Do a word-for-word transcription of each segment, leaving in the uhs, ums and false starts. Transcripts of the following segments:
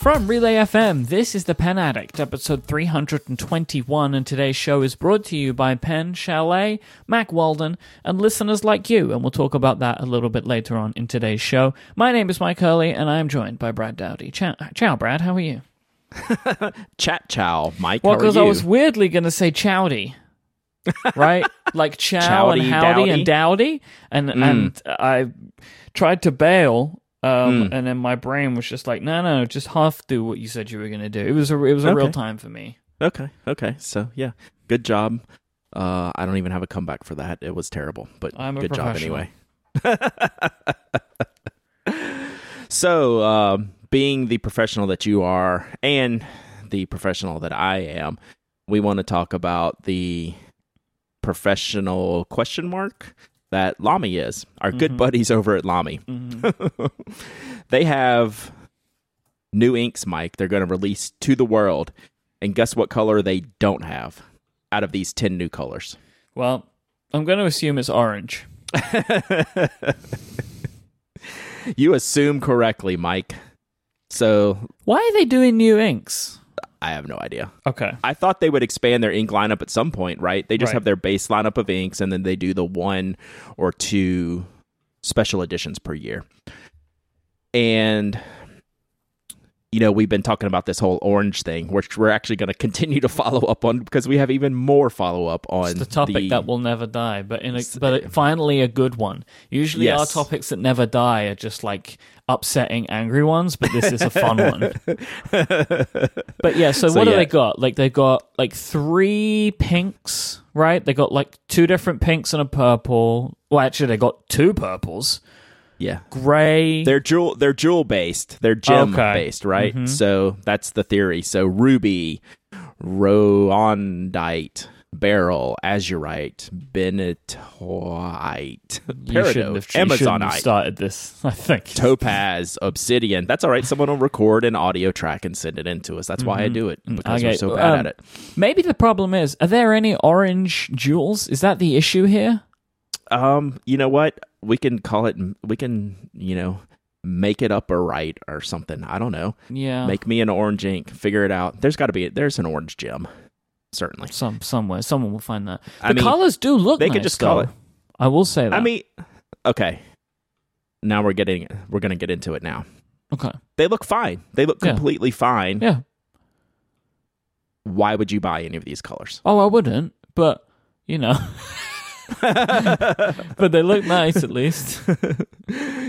From Relay F M, this is The Pen Addict, episode three hundred twenty-one, and today's show is brought to you by Pen Chalet, Mack Weldon, and listeners like you, and we'll talk about that a little bit later on in today's show. My name is Myke Hurley, and I am joined by Brad Dowdy. Ciao, ciao Brad, how are you? Chat ciao, Mike, well, how are you? Well, because I was weirdly going to say chowdy, right? Like chow Chowdy, and howdy dowdy. and dowdy, and, mm. and I tried to bail... Um, mm. And then my brain was just like, no, no, just half do what you said you were going to do. It was a, it was a okay. real time for me. Okay, okay. So, yeah, good job. Uh, I don't even have a comeback for that. It was terrible, but I'm a good job anyway. So, uh, being the professional that you are and the professional that I am, we want to talk about the professional question mark that Lamy is, our mm-hmm. good buddies over at Lamy. Mm-hmm. They have new inks, Mike, they're going to release to the world. And guess what color they don't have out of these ten new colors? Well, I'm going to assume it's orange. You assume correctly, Mike. So, why are they doing new inks? I have no idea. Okay. I thought they would expand their ink lineup at some point, right? They just right. have their base lineup of inks, and then they do the one or two special editions per year. And, you know, we've been talking about this whole orange thing, which we're actually going to continue to follow up on because we have even more follow-up on. It's the topic the... that will never die, but in a, but finally a good one. Usually yes. our topics that never die are just like... upsetting angry ones, but this is a fun one. But yeah, so, so what yeah. do they got? Like they got like three pinks, right? They got like two different pinks and a purple. Well, actually, they got two purples. Yeah, gray. They're jewel. They're jewel based. They're gem okay. based, right? Mm-hmm. So that's the theory. So ruby, rhodonite, beryl, azurite, benitoite, peridot, amazonite. Started this, I think. Topaz, obsidian. That's all right. Someone will record an audio track and send it in to us. That's mm-hmm. why I do it because okay. we're so bad um, at it. Maybe the problem is: are there any orange jewels? Is that the issue here? Um, you know what? We can call it. We can, you know, make it up or right or something. I don't know. Yeah. Make me an orange ink. Figure it out. There's got to be. There's an orange gem. Certainly. Some somewhere. Someone will find that. The I mean, colors do look they nice, could just though. Call it. I will say that. I mean, okay. Now we're getting we're going to get into it now. Okay. They look fine. They look yeah. completely fine. Yeah. Why would you buy any of these colors? Oh, I wouldn't, but you know. But they look nice at least.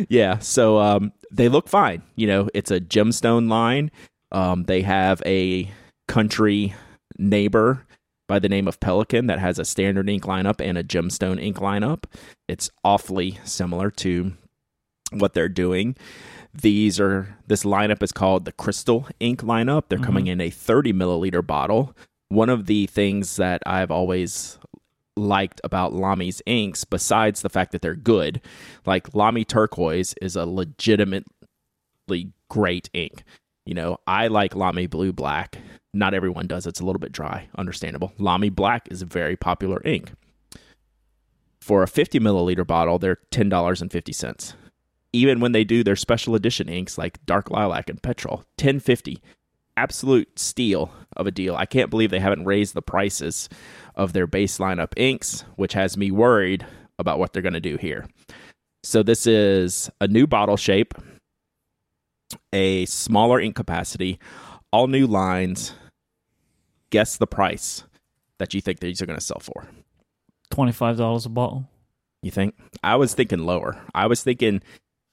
Yeah, so um they look fine. You know, it's a gemstone line. Um they have a country neighbor by the name of Pelikan that has a standard ink lineup and a gemstone ink lineup. It's awfully similar to what they're doing. These are this lineup is called the Crystal Ink lineup. They're mm-hmm. coming in a thirty milliliter bottle. One of the things that I've always liked about Lamy's inks, besides the fact that they're good, like Lamy Turquoise is a legitimately great ink. You know, I like Lamy Blue Black. Not everyone does. It's a little bit dry. Understandable. Lamy Black is a very popular ink. For a fifty milliliter bottle, they're ten dollars and fifty cents. Even when they do their special edition inks like Dark Lilac and Petrol, ten dollars and fifty cents. Absolute steal of a deal. I can't believe they haven't raised the prices of their base lineup inks, which has me worried about what they're going to do here. So this is a new bottle shape, a smaller ink capacity, all new lines. Guess the price that you think these are going to sell for. twenty-five dollars a bottle. You think? I was thinking lower. I was thinking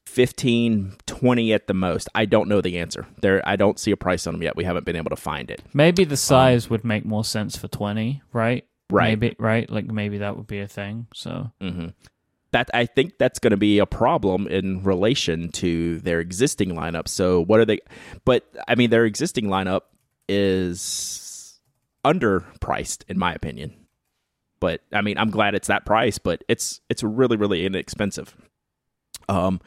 fifteen, twenty at the most. I don't know the answer. There, I don't see a price on them yet. We haven't been able to find it. Maybe the size um, would make more sense for twenty, right? Right. Maybe, right? Like maybe that would be a thing. So. Mm-hmm. That I think that's going to be a problem in relation to their existing lineup. So what are they? But I mean, their existing lineup is underpriced, in my opinion. But I mean, I'm glad it's that price, but it's it's really really inexpensive. Um,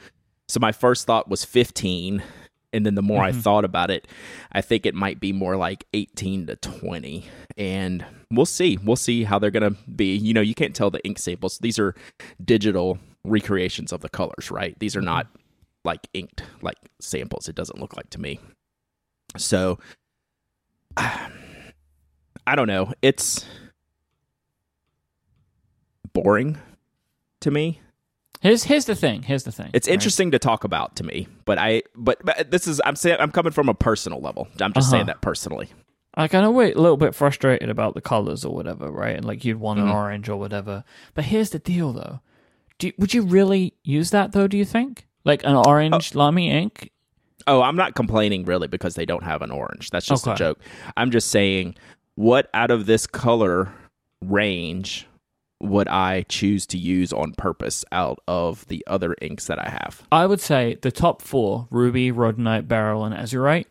so my first thought was fifteen, and then the more mm-hmm. I thought about it, I think it might be more like eighteen to twenty, and we'll see. We'll see how they're going to be. You know, you can't tell the ink samples. These are digital recreations of the colors, right? These are not like inked like samples. It doesn't look like to me. So I don't know. It's boring to me. Here's here's the thing. Here's the thing. It's interesting right? to talk about to me, but I but, but this is I'm saying I'm coming from a personal level. I'm just uh-huh. saying that personally. I kind of wait a little bit frustrated about the colors or whatever, right? And like you'd want mm-hmm. an orange or whatever. But here's the deal, though. Do you, would you really use that though? Do you think like an orange oh. Lamy ink? Oh, I'm not complaining really because they don't have an orange. That's just okay. a joke. I'm just saying, what out of this color range would I choose to use on purpose out of the other inks that I have? I would say the top four, ruby, rhodonite, beryl, and azurite,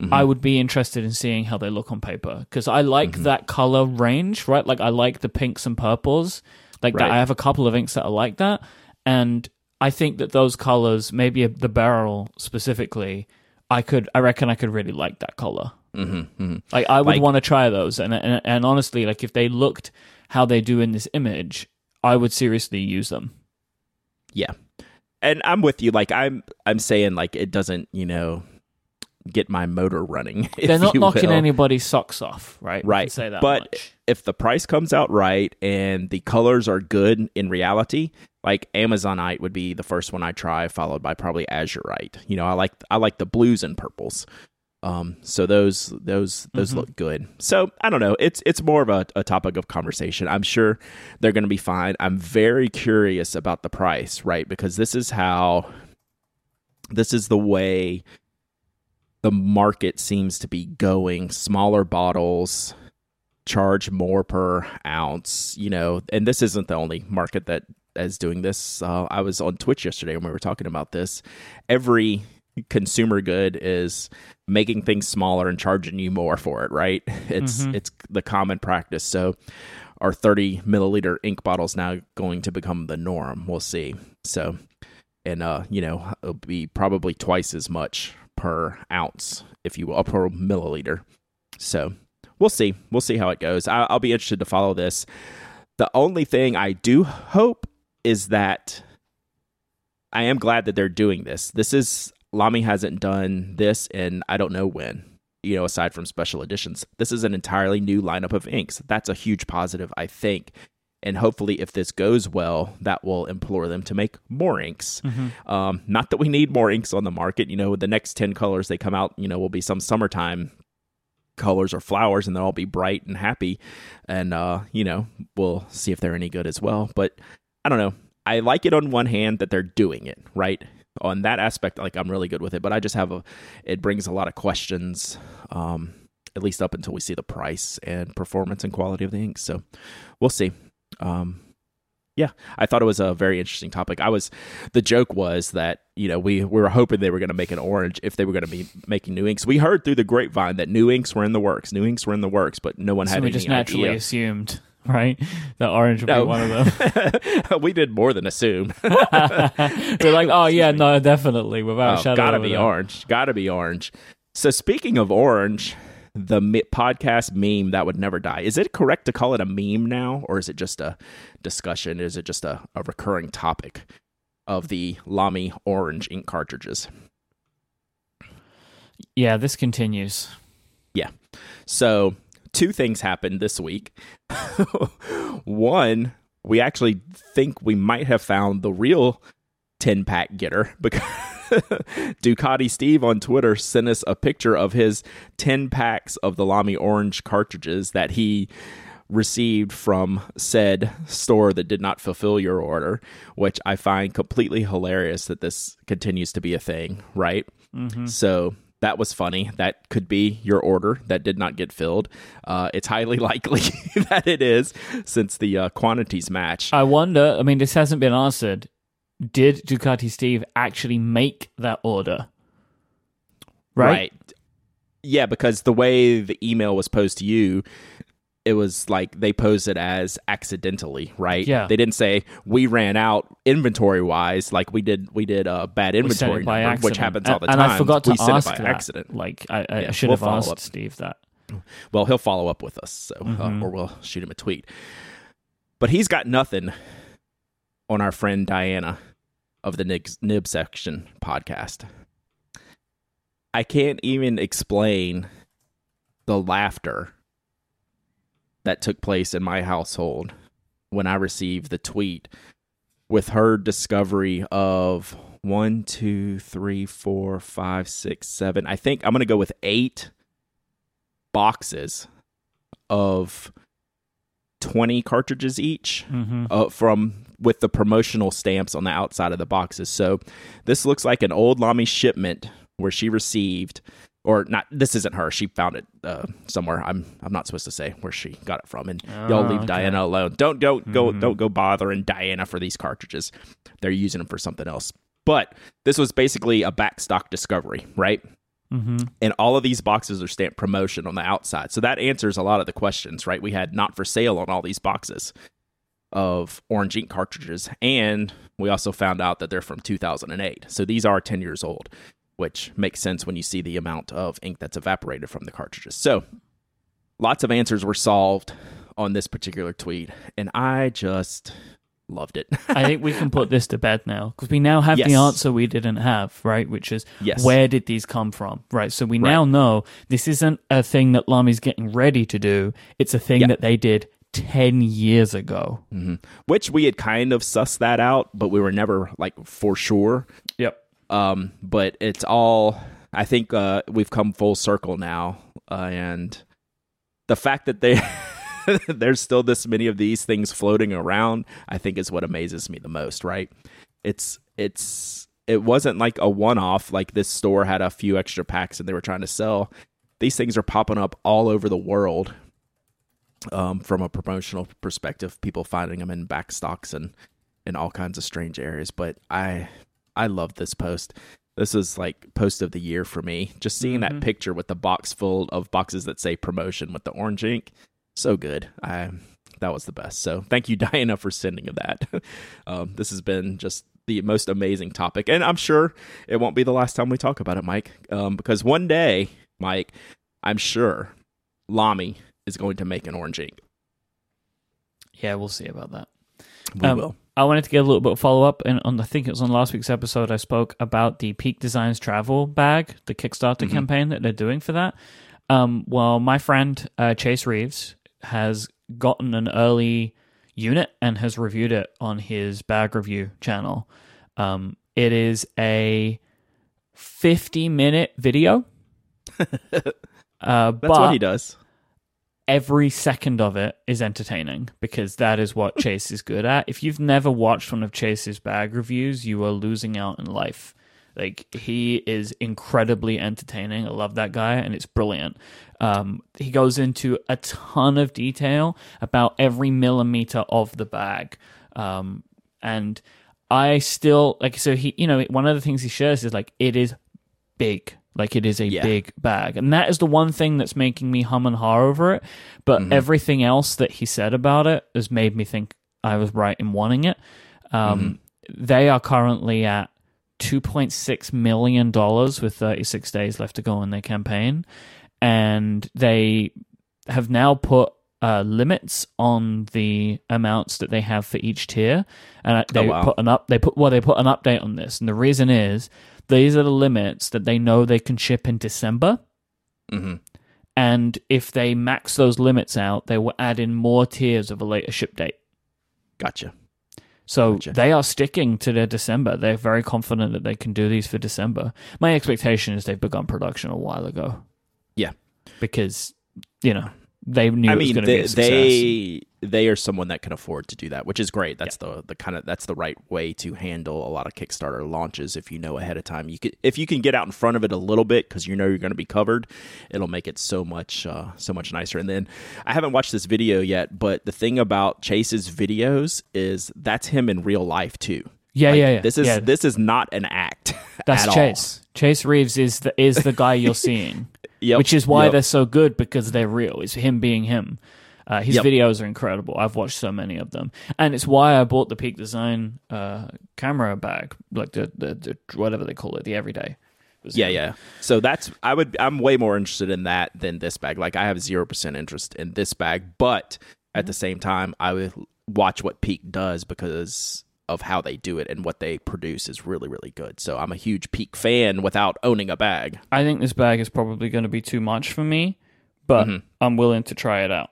mm-hmm. I would be interested in seeing how they look on paper because I like mm-hmm. that color range, right? Like I like the pinks and purples. Like right. that. I have a couple of inks that are like that. And I think that those colors, maybe the beryl specifically, I could, I reckon I could really like that color. Mm-hmm, mm-hmm. Like I would like, want to try those. And, and and honestly, like if they looked how they do in this image, I would seriously use them. Yeah. And I'm with you. Like I'm, I'm saying like it doesn't, you know, get my motor running. They're not knocking will. anybody's socks off, right? Right. Say that but much. If the price comes out right and the colors are good in reality, like amazonite would be the first one I try, followed by probably azurite. You know, I like I like the blues and purples. Um, so those those those mm-hmm. look good. So I don't know. It's it's more of a, a topic of conversation. I'm sure they're going to be fine. I'm very curious about the price, right? Because this is how this is the way. The market seems to be going smaller bottles, charge more per ounce, you know, and this isn't the only market that is doing this. Uh, I was on Twitch yesterday when we were talking about this. Every consumer good is making things smaller and charging you more for it, right? It's mm-hmm. it's the common practice. So are thirty milliliter ink bottles now going to become the norm? We'll see. So, and, uh, you know, it'll be probably twice as much per ounce, if you will, per milliliter. So we'll see. We'll see how it goes. I, I'll be interested to follow this. The only thing I do hope is that I am glad that they're doing this. This is, Lamy hasn't done this in I don't know when, you know, aside from special editions. This is an entirely new lineup of inks. That's a huge positive, I think. And hopefully, if this goes well, that will implore them to make more inks. Mm-hmm. Um, not that we need more inks on the market. You know, the next ten colors they come out, you know, will be some summertime colors or flowers, and they'll all be bright and happy. And, uh, you know, we'll see if they're any good as well. But I don't know. I like it on one hand that they're doing it, right? On that aspect, like, I'm really good with it. But I just have a, it brings a lot of questions, um, at least up until we see the price and performance and quality of the inks. So we'll see. Um, yeah, I thought it was a very interesting topic. I was, the joke was that, you know, we, we were hoping they were going to make an orange if they were going to be making new inks. We heard through the grapevine that new inks were in the works, new inks were in the works, but no one so had any idea. So we just naturally assumed, right? The orange would no. be one of them. We did more than assume. We're like, oh yeah, no, definitely. Without oh, a shadow. Gotta be orange. That. Gotta be orange. So speaking of orange, the podcast meme that would never die. Is it correct to call it a meme now, or is it just a discussion? Is it just a, a recurring topic of the Lamy orange ink cartridges? Yeah, this continues. Yeah. So two things happened this week. One, we actually think we might have found the real ten-pack getter because Ducati Steve on Twitter sent us a picture of his ten packs of the Lamy orange cartridges that he received from said store that did not fulfill your order, which I find completely hilarious that this continues to be a thing, right? Mm-hmm. So that was funny. That could be your order that did not get filled. Uh, it's highly likely that it is, since the uh, quantities match. I wonder, I mean, this hasn't been answered. Did Ducati Steve actually make that order? Right? Right. Yeah, because the way the email was posed to you, it was like they posed it as accidentally, right? Yeah. They didn't say we ran out inventory wise, like we did. We did a bad inventory number, accident. Which happens all the and time. And I forgot to we ask it by that. Accident. Like I, I yeah, should we'll have asked up. Steve that. Well, he'll follow up with us, so mm-hmm. uh, or we'll shoot him a tweet. But he's got nothing on our friend Diana of the Nib, Nib Section podcast. I can't even explain the laughter that took place in my household when I received the tweet with her discovery of one, two, three, four, five, six, seven. I think I'm going to go with eight boxes of twenty cartridges each, mm-hmm. uh, from with the promotional stamps on the outside of the boxes. So this looks like an old Lamy shipment where she received, or not, this isn't her. She found it uh, somewhere. I'm I'm not supposed to say where she got it from. And oh, y'all leave okay. Diana alone. Don't don't mm-hmm. go don't go bothering Diana for these cartridges. They're using them for something else. But this was basically a backstock discovery, right? Mm-hmm. And all of these boxes are stamped promotion on the outside. So that answers a lot of the questions, right? We had not for sale on all these boxes of orange ink cartridges. And we also found out that they're from two thousand eight. So these are ten years old, which makes sense when you see the amount of ink that's evaporated from the cartridges. So lots of answers were solved on this particular tweet, and I just loved it. I think we can put this to bed now, because we now have yes. the answer we didn't have, right? Which is, yes. where did these come from, right? So we right. now know this isn't a thing that Lamy's getting ready to do. It's a thing yep. that they did ten years ago. Mm-hmm. Which we had kind of sussed that out, but we were never, like, for sure. Yep. Um, but it's all, I think uh, we've come full circle now, uh, and the fact that they there's still this many of these things floating around, I think, is what amazes me the most, right? It's it's it wasn't like a one-off, like this store had a few extra packs and they were trying to sell. These things are popping up all over the world, um, from a promotional perspective, people finding them in back stocks and in all kinds of strange areas. But I... I love this post. This is like post of the year for me. Just seeing mm-hmm. that picture with the box full of boxes that say promotion with the orange ink. So good. I, that was the best. So thank you, Diana, for sending that. um, this has been just the most amazing topic. And I'm sure it won't be the last time we talk about it, Mike. Um, because one day, Mike, I'm sure Lamy is going to make an orange ink. Yeah, we'll see about that. We um, will. I wanted to get a little bit of follow-up, and on, I think it was on last week's episode, I spoke about the Peak Designs travel bag, the Kickstarter mm-hmm. campaign that they're doing for that. Um, well, my friend uh, Chase Reeves has gotten an early unit and has reviewed it on his bag review channel. Um, it is a fifty-minute video. uh, That's but- what he does. Every second of it is entertaining, because that is what Chase is good at. If you've never watched one of Chase's bag reviews, you are losing out in life. Like, he is incredibly entertaining. I love that guy, and it's brilliant. Um, he goes into a ton of detail about every millimeter of the bag. Um, and I still, like, so he, you know, one of the things he shares is, like, it is big. Like, it is a yeah. big bag. And that is the one thing that's making me hum and haw over it. But mm-hmm. everything else that he said about it has made me think I was right in wanting it. Um, mm-hmm. They are currently at two point six million dollars with thirty-six days left to go in their campaign. And they have now put uh, limits on the amounts that they have for each tier. And they, oh, wow. put an up, they, put, well, they put an update on this. And the reason is, these are the limits that they know they can ship in December. Mm-hmm. And if they max those limits out, they will add in more tiers of a later ship date. Gotcha. So gotcha. They are sticking to their December. They're very confident that they can do these for December. My expectation is they've begun production a while ago. Yeah. Because, you know, they knew I it mean, was going to be a success. They, they are someone that can afford to do that, which is great. That's yeah. the, the kind of that's the right way to handle a lot of Kickstarter launches. If you know ahead of time, you could, if you can get out in front of it a little bit, because you know you're going to be covered, it'll make it so much uh, so much nicer. And then I haven't watched this video yet, but the thing about Chase's videos is that's him in real life too. Yeah, like, yeah, yeah. This is yeah. this is not an act. That's at Chase. All. Chase Reeves is the is the guy you're seeing. Yep, which is why yep. they're so good, because they're real. It's him being him. Uh, his yep. videos are incredible. I've watched so many of them. And it's why I bought the Peak Design uh, camera bag, like the, the, the whatever they call it, the everyday. Yeah, it? yeah. So that's I would I'm way more interested in that than this bag. Like, I have zero percent interest in this bag, but at mm-hmm. the same time, I would watch what Peak does, because of how they do it and what they produce is really, really good. So I'm a huge Peak fan without owning a bag. I think this bag is probably going to be too much for me, but mm-hmm. I'm willing to try it out.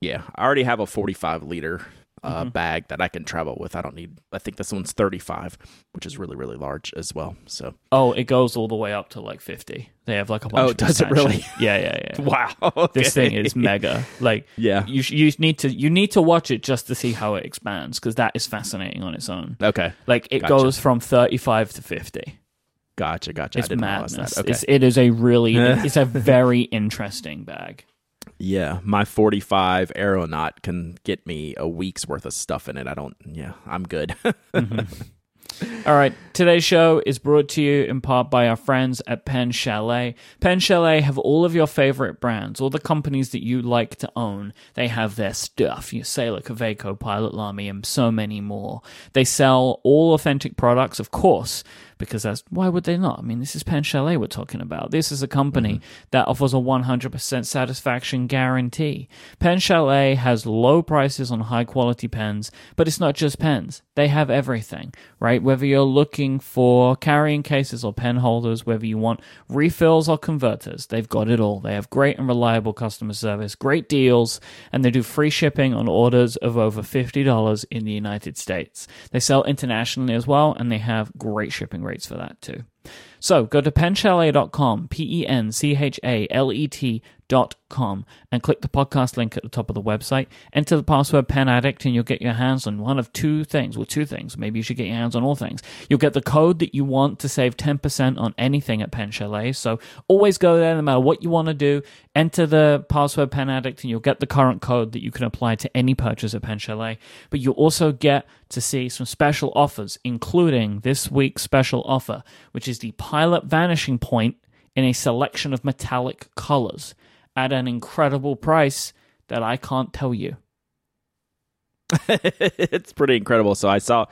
Yeah, I already have a forty-five liter uh, mm-hmm. bag that I can travel with. I don't need, I think this one's thirty-five, which is really, really large as well. So, oh, it goes all the way up to like fifty. They have like a bunch. Oh, does it really? Yeah, yeah, yeah. Wow, okay. This thing is mega. Like, yeah, you you need to you need to watch it just to see how it expands, because that is fascinating on its own. Okay, like it gotcha. goes from thirty-five to fifty. Gotcha, gotcha. It's I didn't madness. That. Okay. It's, it is a really, it's a very interesting bag. Yeah, my forty-five Aeronaut can get me a week's worth of stuff in it. I don't, yeah, I'm good. mm-hmm. All right, today's show is brought to you in part by our friends at Pen Chalet. Pen Chalet have all of your favorite brands, all the companies that you like to own. They have their stuff, your Sailor, Kaweco, Pilot, Lamy, and so many more. They sell all authentic products, of course, because that's, why would they not? I mean, this is Pen Chalet we're talking about. This is a company mm-hmm. that offers a one hundred percent satisfaction guarantee. Pen Chalet has low prices on high-quality pens, but it's not just pens. They have everything, right? Whether you're looking for carrying cases or pen holders, whether you want refills or converters, they've got it all. They have great and reliable customer service, great deals, and they do free shipping on orders of over fifty dollars in the United States. They sell internationally as well, and they have great shipping rates for that too. So go to pen chalet dot com, P E N C H A L E T dot com, and click the podcast link at the top of the website. Enter the password Pen Addict, and you'll get your hands on one of two things. Well, two things. Maybe you should get your hands on all things. You'll get the code that you want to save ten percent on anything at Pen Chalet. So always go there, no matter what you want to do. Enter the password Pen Addict, and you'll get the current code that you can apply to any purchase at Pen Chalet. But you'll also get to see some special offers, including this week's special offer, which is the Pilot Vanishing Point in a selection of metallic colors at an incredible price that I can't tell you. It's pretty incredible. So I saw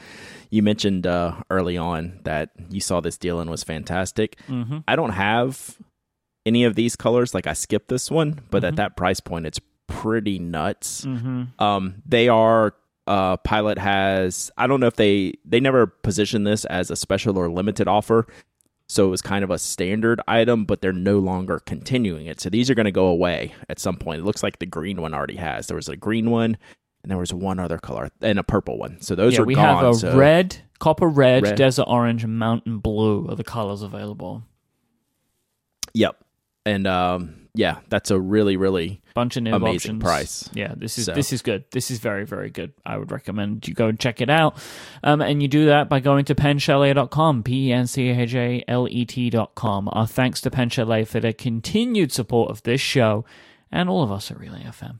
you mentioned uh, early on that you saw this deal and was fantastic. Mm-hmm. I don't have any of these colors. Like, I skipped this one, but mm-hmm. at that price point, it's pretty nuts. Mm-hmm. Um, they are... Uh, Pilot has, I don't know if they, they never positioned this as a special or limited offer, so it was kind of a standard item, but they're no longer continuing it. So these are going to go away at some point. It looks like the green one already has. There was a green one, and there was one other color, and a purple one. So those yeah, are we gone. We have a so. red, copper red, red, desert orange, and mountain blue are the colors available. Yep. And um, yeah, that's a really, really bunch of new amazing options. Price. Yeah, this is so. this is good. This is very, very good. I would recommend you go and check it out. Um, and you do that by going to pen chalet dot com, P E N C H A L E T dot com. Our thanks to Pen Chalet for their continued support of this show and all of us at Relay F M.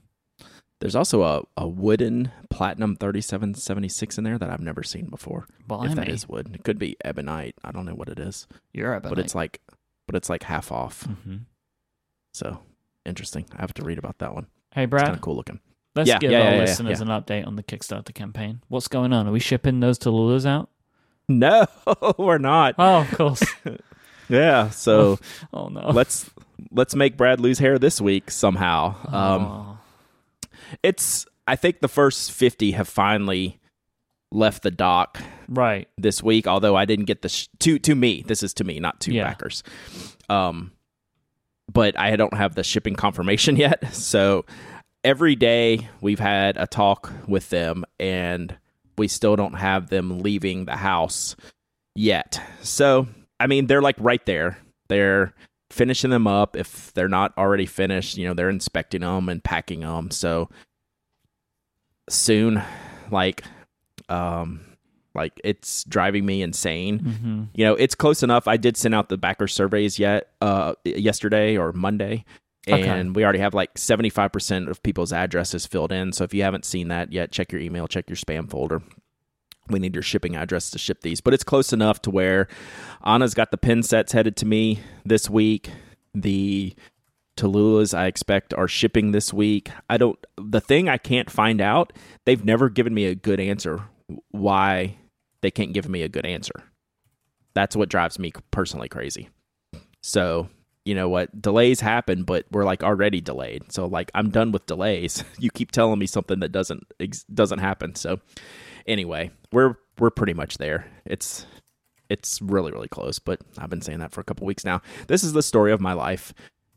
There's also a, a wooden platinum thirty-seven seventy-six in there that I've never seen before. Blimey. If that is wood. It could be ebonite. I don't know what it is. You're ebonite. But it's like, but it's like half off. Mm-hmm. So, interesting. I have to read about that one. Hey, Brad. It's kind of cool looking. Let's yeah, give yeah, our yeah, listeners yeah, yeah. an update on the Kickstarter campaign. What's going on? Are we shipping those Tallulahs out? No, we're not. Oh, of course. yeah, so oh, no. let's let's make Brad lose hair this week somehow. Um, oh. It's, I think the first fifty have finally left the dock right this week, although I didn't get the... Sh- to, to me, this is to me, not to yeah. backers. Um. But I don't have the shipping confirmation yet. So every day we've had a talk with them, and we still don't have them leaving the house yet. So, I mean, they're like right there. They're finishing them up. If they're not already finished, you know, they're inspecting them and packing them. So soon, like, um, like it's driving me insane. Mm-hmm. You know, it's close enough. I did send out the backer surveys yet uh, yesterday or Monday, and okay. we already have like seventy-five percent of people's addresses filled in. So if you haven't seen that yet, check your email, check your spam folder. We need your shipping address to ship these, but it's close enough to where Anna's got the pen sets headed to me this week. The Tallulahs, I expect, are shipping this week. I don't. The thing I can't find out, they've never given me a good answer why they can't give me a good answer. That's what drives me personally crazy. So, you know what? Delays happen, but we're like already delayed. So, like, I'm done with delays. You keep telling me something that doesn't doesn't happen. So, anyway, we're we're pretty much there. It's it's really, really close, but I've been saying that for a couple weeks now. This is the story of my life.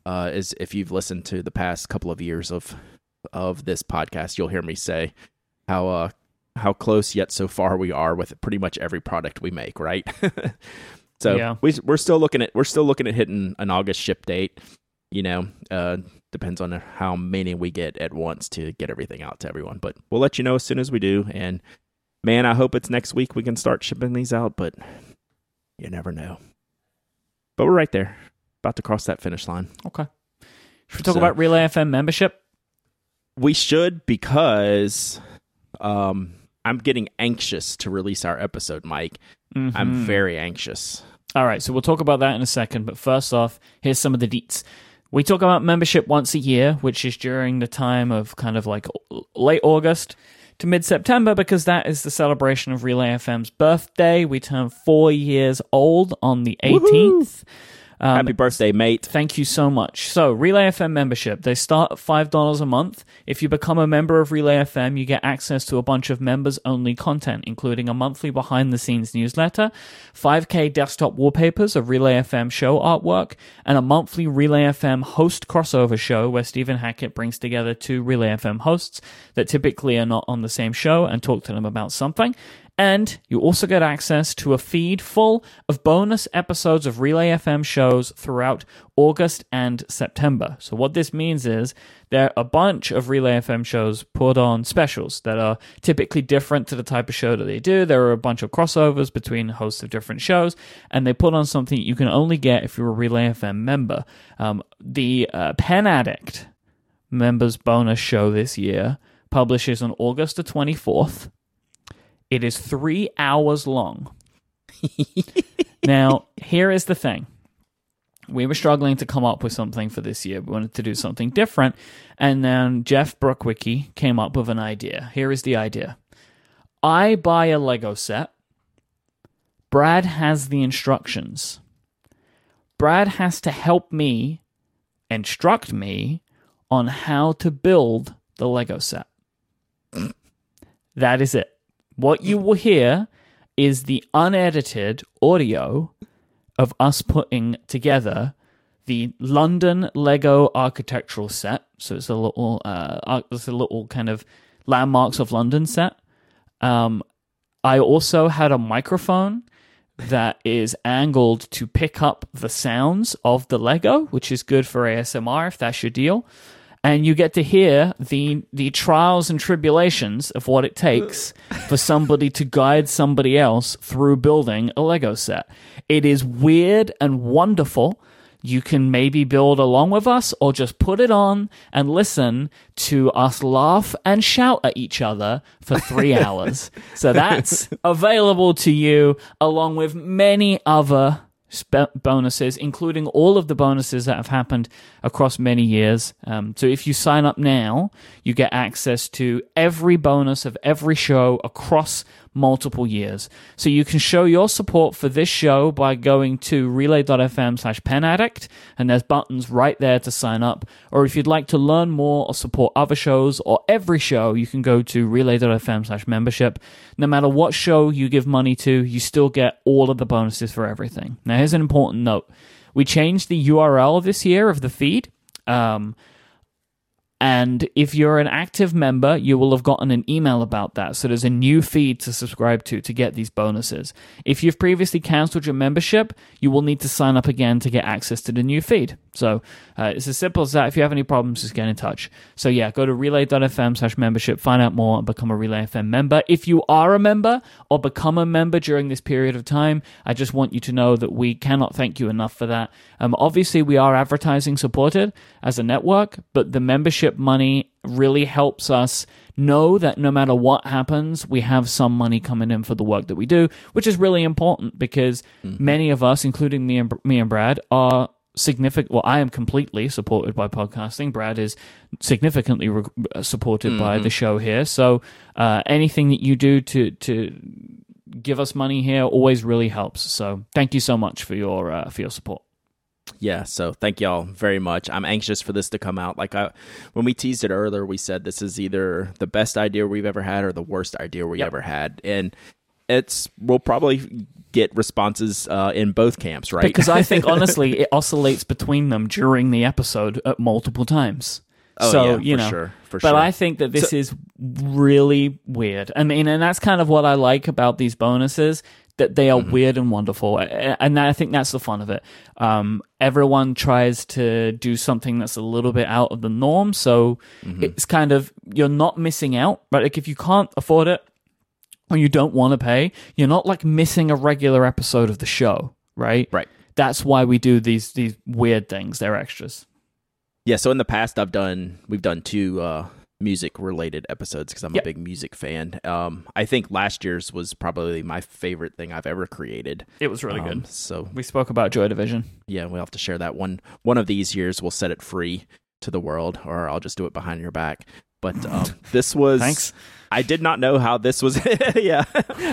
Uh, is if you've listened to the past couple of years of of this podcast, you'll hear me say how uh, how close yet so far we are with pretty much every product we make, right? So yeah. we, we're still looking at we're still looking at hitting an August ship date. You know, uh, depends on how many we get at once to get everything out to everyone. But we'll let you know as soon as we do. And man, I hope it's next week we can start shipping these out, but you never know. But we're right there, about to cross that finish line. Okay. Should we talk so, about Relay F M membership? We should, because um, I'm getting anxious to release our episode, Myke. Mm-hmm. I'm very anxious. All right, so we'll talk about that in a second. But first off, here's some of the deets. We talk about membership once a year, which is during the time of kind of like late August to mid-September, because that is the celebration of Relay F M's birthday. We turn four years old on the eighteenth. Um, Happy birthday, mate. Thank you so much. So, Relay F M membership. They start at five dollars a month. If you become a member of Relay F M, you get access to a bunch of members-only content, including a monthly behind-the-scenes newsletter, five K desktop wallpapers of Relay F M show artwork, and a monthly Relay F M host crossover show where Stephen Hackett brings together two Relay F M hosts that typically are not on the same show and talk to them about something. And you also get access to a feed full of bonus episodes of Relay F M shows throughout August and September. So what this means is there are a bunch of Relay F M shows put on specials that are typically different to the type of show that they do. There are a bunch of crossovers between hosts of different shows, and they put on something you can only get if you're a Relay F M member. Um, the uh, Pen Addict members bonus show this year publishes on August the twenty-fourth. It is three hours long. Now, here is the thing. We were struggling to come up with something for this year. We wanted to do something different. And then Jeff Brookwicki came up with an idea. Here is the idea. I buy a Lego set. Brad has the instructions. Brad has to help me, instruct me, on how to build the Lego set. That is it. What you will hear is the unedited audio of us putting together the London Lego architectural set. So it's a little, uh, it's a little kind of landmarks of London set. Um, I also had a microphone that is angled to pick up the sounds of the Lego, which is good for A S M R if that's your deal. And you get to hear the the trials and tribulations of what it takes for somebody to guide somebody else through building a Lego set. It is weird and wonderful. You can maybe build along with us or just put it on and listen to us laugh and shout at each other for three hours. So that's available to you along with many other bonuses, including all of the bonuses that have happened across many years. Um, so if you sign up now, you get access to every bonus of every show across multiple years. So you can show your support for this show by going to relay.fm slash penaddict, and there's buttons right there to sign up. Or if you'd like to learn more or support other shows or every show, you can go to relay.fm slash membership. No matter what show you give money to, you still get all of the bonuses for everything. Now, here's an important note. We changed the U R L this year of the feed. Um, and if you're an active member, you will have gotten an email about that. So there's a new feed to subscribe to to get these bonuses. If you've previously canceled your membership, you will need to sign up again to get access to the new feed. So uh, it's as simple as that. If you have any problems, just get in touch. So yeah, go to relay.fm slash membership, find out more, and become a Relay F M member. If you are a member or become a member during this period of time, I just want you to know that we cannot thank you enough for that. Um, obviously, we are advertising supported as a network, but the membership money really helps us know that no matter what happens, we have some money coming in for the work that we do, which is really important because mm-hmm. many of us, including me and, me and Brad, are significant. Well, I am completely supported by podcasting. Brad is significantly re- supported mm-hmm. by the show here. So uh, anything that you do to to give us money here always really helps. So thank you so much for your uh, for your support. Yeah, so thank y'all very much. I'm anxious for this to come out. Like I, when we teased it earlier, we said this is either the best idea we've ever had or the worst idea we yep. ever had. And it's we'll probably get responses uh, in both camps, right? Because I think, honestly, it oscillates between them during the episode at multiple times. Oh, so, yeah, you know, for sure, for but sure. I think that this so, is really weird. I mean, and that's kind of what I like about these bonuses, that they are mm-hmm. weird and wonderful. And I think that's the fun of it. Um, everyone tries to do something that's a little bit out of the norm. So mm-hmm. it's kind of, you're not missing out, but like if you can't afford it or you don't want to pay, you're not like missing a regular episode of the show, right? Right. That's why we do these, these weird things. They're extras. Yeah, so in the past, I've done we've done two uh, music-related episodes because I'm yep. a big music fan. Um, I think last year's was probably my favorite thing I've ever created. It was really um, good. So we spoke about Joy Division. Yeah, we'll have to share that one. One of these years, we'll set it free to the world, or I'll just do it behind your back. But um, this was... Thanks. I did not know how this was... yeah,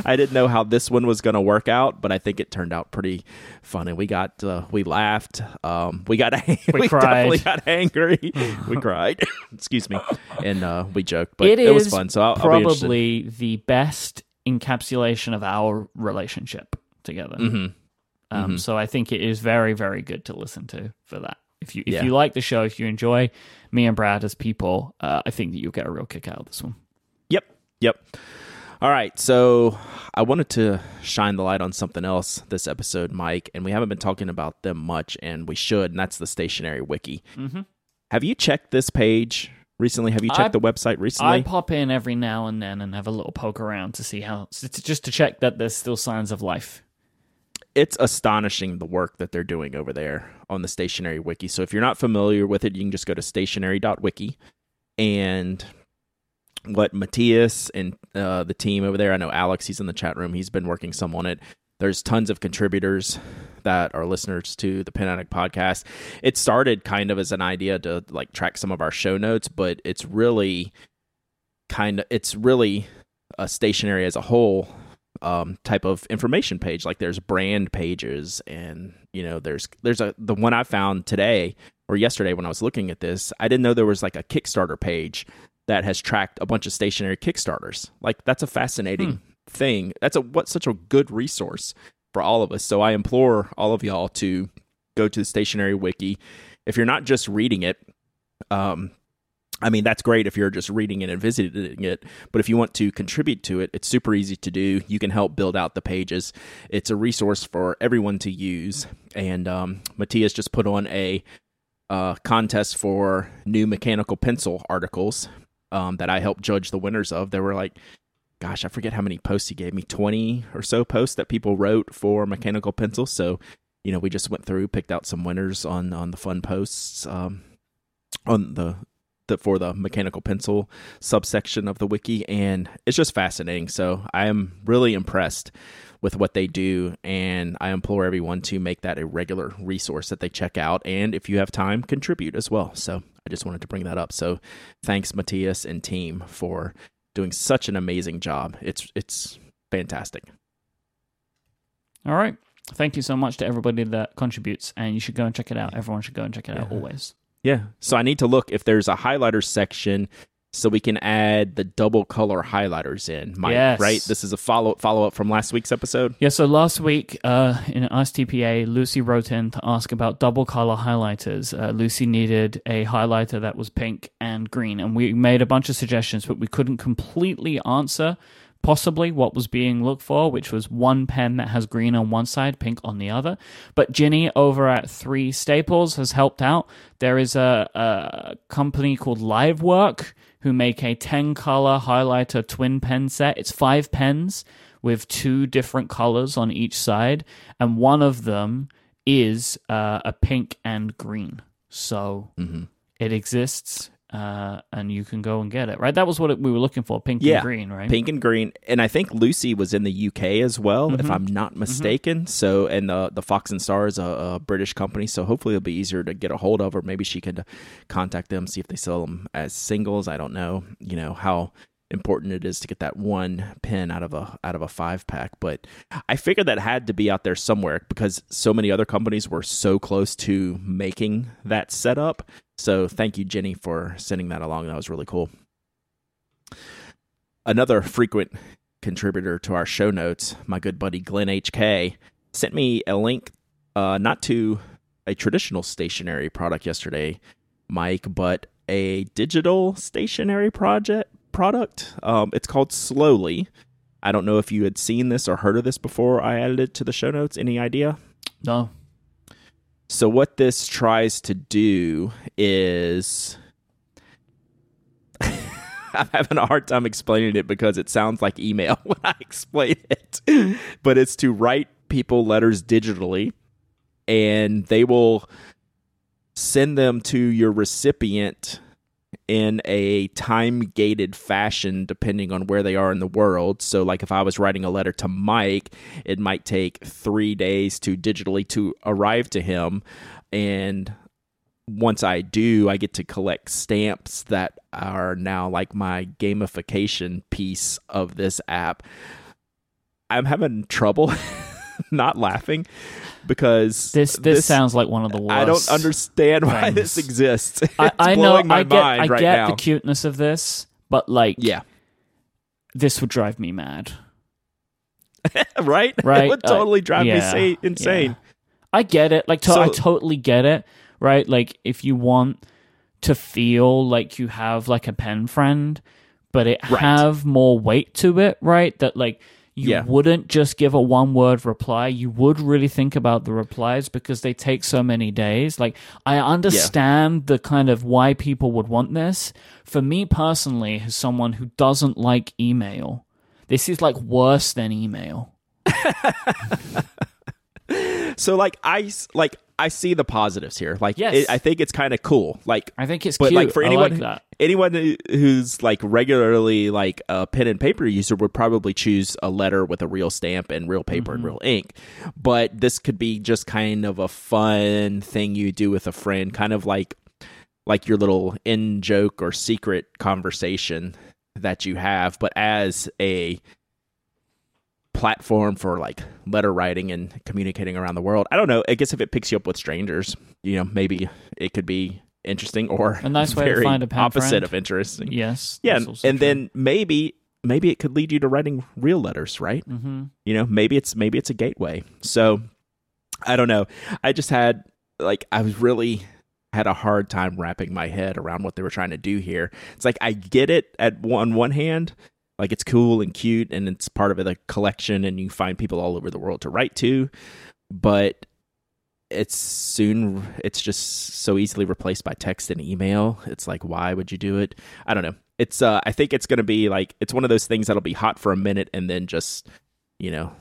I didn't know how this one was going to work out, but I think it turned out pretty funny. We got... Uh, we laughed. Um, we got... We, we cried. Definitely got angry. We cried. Excuse me. And uh, we joked, but it, it was fun. So I'll, probably I'll the best encapsulation of our relationship together. Mm-hmm. Um, mm-hmm. So I think it is very, very good to listen to for that. If you if yeah. you like the show, if you enjoy me and Brad as people, uh, I think that you'll get a real kick out of this one. Yep, yep. All right, so I wanted to shine the light on something else this episode, Myke, and we haven't been talking about them much, and we should, and that's the Stationery Wiki. Mm-hmm. Have you checked this page recently? Have you checked I, the website recently? I pop in every now and then and have a little poke around to see how, just to check that there's still signs of life. It's astonishing the work that they're doing over there on the Stationery Wiki. So if you're not familiar with it, you can just go to stationery dot wiki. And what Matthias and uh, the team over there, I know Alex, he's in the chat room. He's been working some on it. There's tons of contributors that are listeners to the Pen Addict podcast. It started kind of as an idea to like track some of our show notes, but it's really kind of, it's really a stationery as a whole um type of information page. Like there's brand pages, and you know there's there's a the one I found today or yesterday when I was looking at this, I didn't know there was like a Kickstarter page that has tracked a bunch of stationery Kickstarters. Like that's a fascinating hmm. thing. That's a what's such a good resource for all of us. So I implore all of y'all to go to the Stationery Wiki. If you're not just reading it, um I mean, that's great if you're just reading it and visiting it, but if you want to contribute to it, it's super easy to do. You can help build out the pages. It's a resource for everyone to use, and um, Matthias just put on a uh, contest for new mechanical pencil articles um, that I helped judge the winners of. There were like, gosh, I forget how many posts he gave me, twenty or so posts that people wrote for mechanical pencils. So, you know, we just went through, picked out some winners on, on the fun posts um, on the... The, for the mechanical pencil subsection of the wiki, and it's just fascinating. So I am really impressed with what they do, and I implore everyone to make that a regular resource that they check out, and if you have time, contribute as well. So I just wanted to bring that up. So thanks, Matthias and team, for doing such an amazing job. It's it's fantastic. All right. Thank you so much to everybody that contributes, and you should go and check it out. Everyone should go and check it yeah. out always. Yeah, so I need to look if there's a highlighter section so we can add the double color highlighters in, Myke, yes. right? This is a follow-up follow-up from last week's episode. Yeah, so last week uh, in R S T P A, Lucy wrote in to ask about double color highlighters. Uh, Lucy needed a highlighter that was pink and green, and we made a bunch of suggestions, but we couldn't completely answer possibly what was being looked for, which was one pen that has green on one side, pink on the other. But Ginny over at Three Staples has helped out. There is a, a company called Livework who make a ten-color highlighter twin pen set. It's five pens with two different colors on each side, and one of them is uh, a pink and green. So mm-hmm. it exists. Uh, and you can go and get it, right? That was what it, we were looking for, pink yeah, and green, right? Pink and green. And I think Lucy was in the U K as well, mm-hmm. if I'm not mistaken. Mm-hmm. So, and the, the Fox and Star is a, a British company, so hopefully it'll be easier to get a hold of, or maybe she could contact them, see if they sell them as singles. I don't know, you know, how important it is to get that one pen out of a out of a five-pack. But I figured that had to be out there somewhere because so many other companies were so close to making that setup. So thank you, Ginny, for sending that along. That was really cool. Another frequent contributor to our show notes, my good buddy Glenn H K, sent me a link, uh, not to a traditional stationery product yesterday, Myke, but a digital stationery project product. Um, it's called Slowly. I don't know if you had seen this or heard of this before I added it to the show notes. Any idea? No. So what this tries to do is... I'm having a hard time explaining it because it sounds like email when I explain it. But it's to write people letters digitally, and they will send them to your recipient in a time-gated fashion depending on where they are in the world. So like if I was writing a letter to Myke, it might take three days to digitally to arrive to him. And once I do, I get to collect stamps that are now like my gamification piece of this app. I'm having trouble not laughing because this, this this sounds like one of the worst. I don't understand things. Why this exists. It's I, I blowing know. My I get. Mind I right get now. The cuteness of this, but like, yeah, this would drive me mad. right? Right. It would totally uh, drive yeah, me say, insane. Yeah. I get it. Like, to- so, I totally get it. Right? Like, if you want to feel like you have like a pen friend, but it right. have more weight to it, right? That like you yeah. wouldn't just give a one word reply. You would really think about the replies because they take so many days. Like, I understand yeah. the kind of why people would want this. For me personally, as someone who doesn't like email, this is like worse than email. So like I like I see the positives here. Like yes. it, I think it's kind of cool. Like I think it's but cute. Like for anyone, I like that. anyone who's like regularly like a pen and paper user would probably choose a letter with a real stamp and real paper mm-hmm. and real ink. But this could be just kind of a fun thing you do with a friend, kind of like like your little in joke or secret conversation that you have, but as a platform for like letter writing and communicating around the world. I don't know. I guess if it picks you up with strangers, you know, maybe it could be interesting or a nice way to find a pen opposite friend. Of interesting. Yes. Yeah. And true. Then maybe maybe it could lead you to writing real letters, right? Mm-hmm. You know, maybe it's maybe it's a gateway. So I don't know. I just had like I was really had a hard time wrapping my head around what they were trying to do here. It's like I get it at one one hand. Like, it's cool and cute, and it's part of the collection, and you find people all over the world to write to, but it's soon, it's just so easily replaced by text and email. It's like, why would you do it? I don't know. It's, uh, I think it's going to be like, it's one of those things that'll be hot for a minute and then just, you know,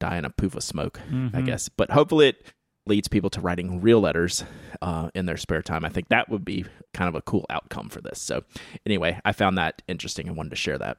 die in a poof of smoke, mm-hmm. I guess. But hopefully it leads people to writing real letters uh, in their spare time. I think that would be kind of a cool outcome for this. So anyway, I found that interesting and wanted to share that.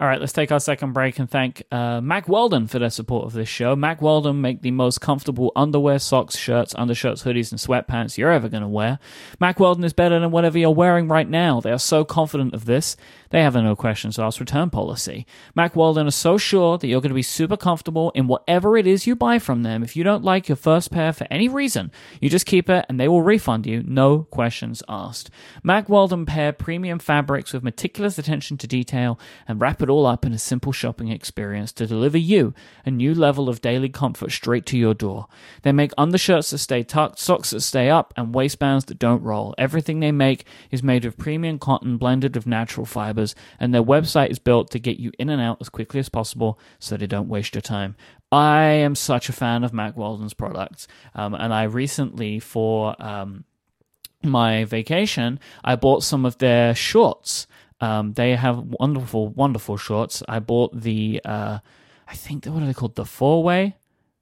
All right, let's take our second break and thank uh, Mack Weldon for their support of this show. Mack Weldon make the most comfortable underwear, socks, shirts, undershirts, hoodies, and sweatpants you're ever going to wear. Mack Weldon is better than whatever you're wearing right now. They are so confident of this, they have a no questions asked return policy. Mack Weldon is so sure that you're going to be super comfortable in whatever it is you buy from them. If you don't like your first pair for any reason, you just keep it and they will refund you, no questions asked. Mack Weldon pair premium fabrics with meticulous attention to detail and rapid all up in a simple shopping experience to deliver you a new level of daily comfort straight to your door. They make undershirts that stay tucked, socks that stay up, and waistbands that don't roll. Everything they make is made of premium cotton blended with natural fibers, and their website is built to get you in and out as quickly as possible so they don't waste your time. I am such a fan of Mack Weldon's products, um, and I recently, for um, my vacation, I bought some of their shorts. Um, they have wonderful, wonderful shorts. I bought the, uh, I think, what are they called? The four-way?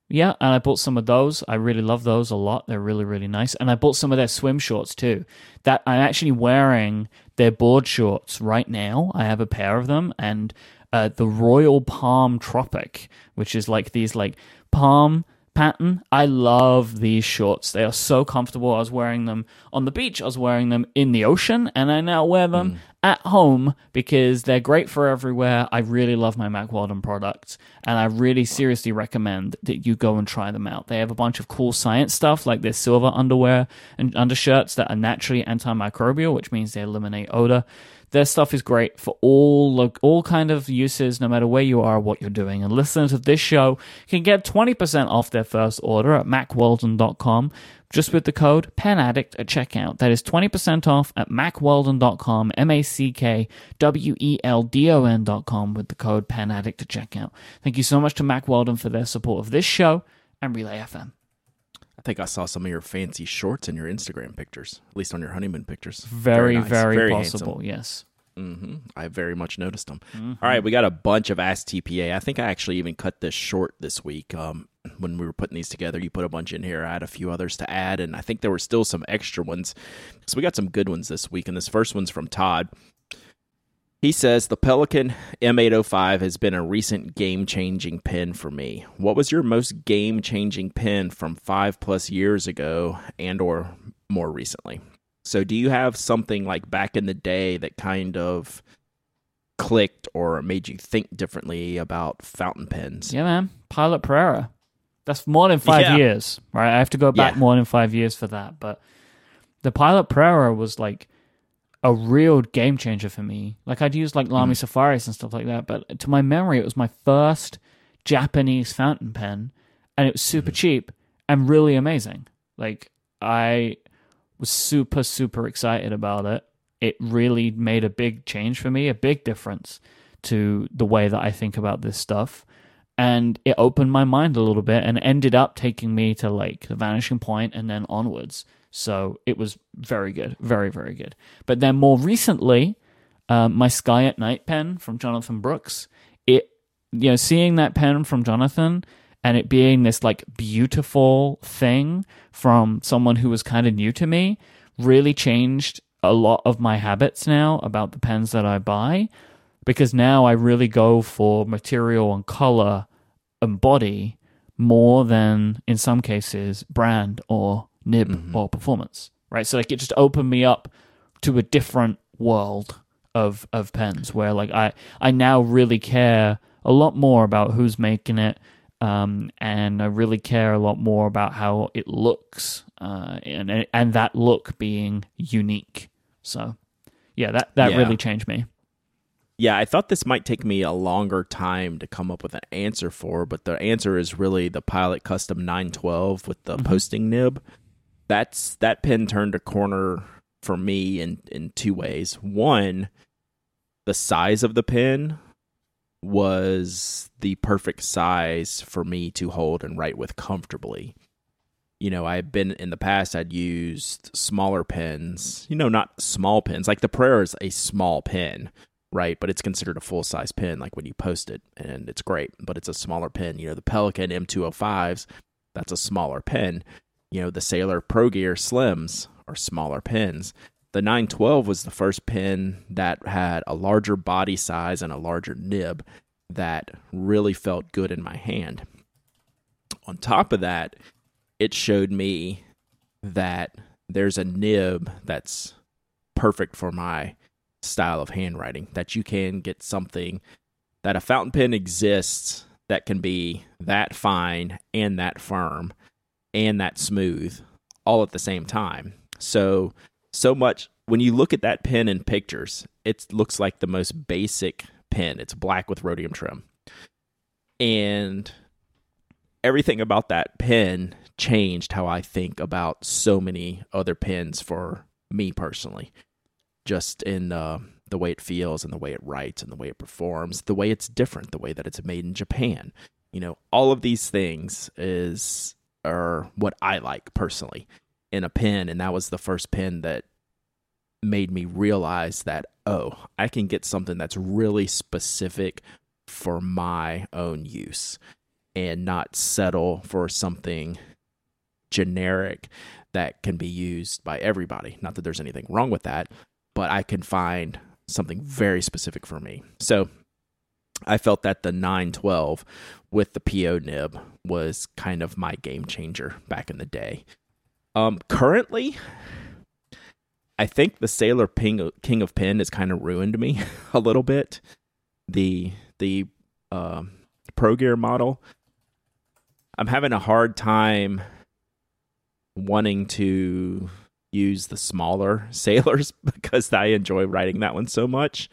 Yeah, and I bought some of those. I really love those a lot. They're really, really nice. And I bought some of their swim shorts too. That I'm actually wearing their board shorts right now. I have a pair of them. And uh, the Royal Palm Tropic, which is like these like palm pattern. I love these shorts. They are so comfortable. I was wearing them on the beach. I was wearing them in the ocean, and I now wear them mm. at home because they're great for everywhere. I really love my Mack Weldon products, and I really seriously recommend that you go and try them out. They have a bunch of cool science stuff, like their silver underwear and undershirts that are naturally antimicrobial, which means they eliminate odor. Their stuff is great for all all kind of uses, no matter where you are, what you're doing. And listeners of this show can get twenty percent off their first order at mack weldon dot com just with the code PenAddict at checkout. That is twenty percent off at mack weldon dot com, M A C K W E L D O N dot com with the code PenAddict at checkout. Thank you so much to Mack Weldon for their support of this show and Relay F M. I think I saw some of your fancy shorts in your Instagram pictures, at least on your honeymoon pictures. Very, very, nice. very, very possible, handsome. Yes. Mm-hmm. I very much noticed them. Mm-hmm. All right, we got a bunch of Ask T P A. I think I actually even cut this short this week. Um, when we were putting these together, you put a bunch in here. I had a few others to add, and I think there were still some extra ones. So we got some good ones this week, and this first one's from Todd. He says, the Pelikan M eight oh five has been a recent game-changing pen for me. What was your most game-changing pen from five-plus years ago and or more recently? So do you have something like back in the day that kind of clicked or made you think differently about fountain pens? Yeah, man. Pilot Prera. That's more than five yeah. years, right? I have to go back yeah. more than five years for that. But the Pilot Prera was like a real game changer for me. Like, I'd used like Lamy mm. Safaris and stuff like that, but to my memory, it was my first Japanese fountain pen, and it was super mm. cheap and really amazing. Like, I was super, super excited about it. It really made a big change for me, a big difference to the way that I think about this stuff. And it opened my mind a little bit and ended up taking me to like the Vanishing Point and then onwards. So it was very good, very, very good. But then more recently, um, my Sky at Night pen from Jonathan Brooks, it, you know, seeing that pen from Jonathan and it being this like beautiful thing from someone who was kind of new to me really changed a lot of my habits now about the pens that I buy, because now I really go for material and color and body more than in some cases brand or nib mm-hmm. or performance, right? So like it just opened me up to a different world of of pens where like I, I now really care a lot more about who's making it, um, and I really care a lot more about how it looks, uh, and and that look being unique. So yeah, that, that yeah. really changed me. Yeah, I thought this might take me a longer time to come up with an answer for, but the answer is really the Pilot Custom nine twelve with the mm-hmm. posting nib. That's that pen turned a corner for me in, in two ways. One, the size of the pen was the perfect size for me to hold and write with comfortably. You know, I've been in the past, I'd used smaller pens, you know, not small pens. Like the Prera is a small pen, right? But it's considered a full size pen, like when you post it, and it's great, but it's a smaller pen. You know, the Pelikan M two oh fives, that's a smaller pen. You know, the Sailor Pro Gear Slims are smaller pens. The nine twelve was the first pen that had a larger body size and a larger nib that really felt good in my hand. On top of that, it showed me that there's a nib that's perfect for my style of handwriting, that you can get something, that a fountain pen exists that can be that fine and that firm and that smooth all at the same time. So, so much, when you look at that pen in pictures, it looks like the most basic pen. It's black with rhodium trim. And everything about that pen changed how I think about so many other pens for me personally, just in uh, the way it feels and the way it writes and the way it performs, the way it's different, the way that it's made in Japan. You know, all of these things is... or what I like personally in a pen, and that was the first pen that made me realize that, oh, I can get something that's really specific for my own use and not settle for something generic that can be used by everybody. Not that there's anything wrong with that, but I can find something very specific for me. So I felt that the nine twelve with the P O nib was kind of my game changer back in the day. Um, currently, I think the Sailor King of Pen has kind of ruined me a little bit. The the uh, Pro Gear model, I'm having a hard time wanting to use the smaller Sailors because I enjoy writing that one so much,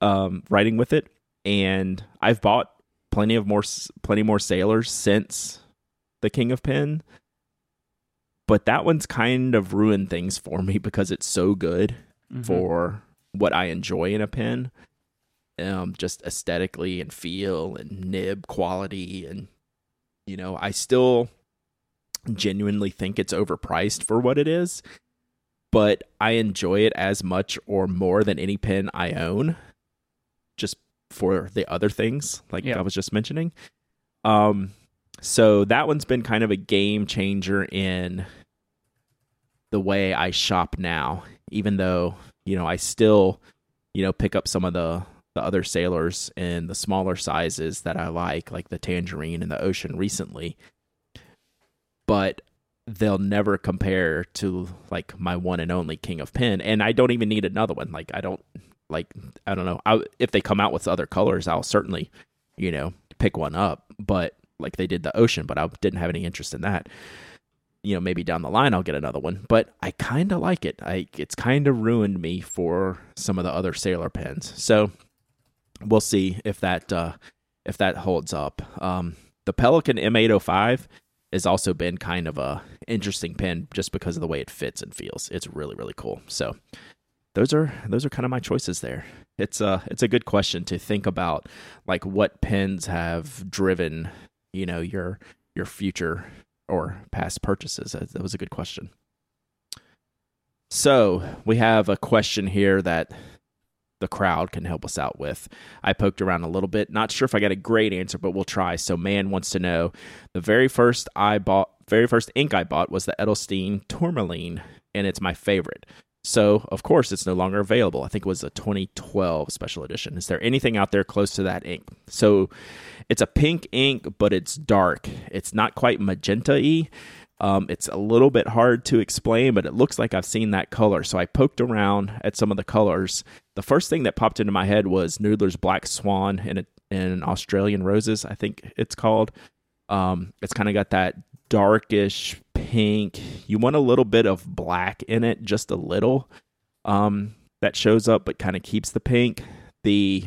um, writing with it. And I've bought plenty of more, plenty more Sailors since the King of Pen. But that one's kind of ruined things for me because it's so good mm-hmm. for what I enjoy in a pen. Um, just aesthetically and feel and nib quality. And, you know, I still genuinely think it's overpriced for what it is, but I enjoy it as much or more than any pen I own just for the other things like yeah. I was just mentioning. Um, so that one's been kind of a game changer in the way I shop now, even though, you know, I still, you know, pick up some of the, the other Sailors in the smaller sizes that I like, like the Tangerine and the Ocean recently, but they'll never compare to like my one and only King of Pen. And I don't even need another one. Like, I don't like, I don't know I, if they come out with other colors, I'll certainly, you know, pick one up, but like they did the Ocean, but I didn't have any interest in that. You know, maybe down the line I'll get another one, but I kind of like it. I, it's kind of ruined me for some of the other Sailor pens. So we'll see if that, uh, if that holds up. Um, the Pelikan M eight oh five has also been kind of a interesting pen just because of the way it fits and feels. It's really, really cool. So those are, those are kind of my choices there. It's a, it's a good question to think about, like what pens have driven, you know, your, your future or past purchases. That was a good question. So we have a question here that the crowd can help us out with. I poked around a little bit. Not sure if I got a great answer, but we'll try. So man wants to know, the very first I bought, very first ink I bought was the Edelstein Tourmaline, and it's my favorite. So of course it's no longer available. I think it was a twenty twelve special edition. Is there anything out there close to that ink? So it's a pink ink, but it's dark. It's not quite magenta-y. Um, it's a little bit hard to explain, but it looks like I've seen that color. So I poked around at some of the colors. The first thing that popped into my head was Noodler's Black Swan and, and Australian Roses, I think it's called. Um, it's kind of got that darkish pink. You want a little bit of black in it, just a little, um, that shows up, but kind of keeps the pink. The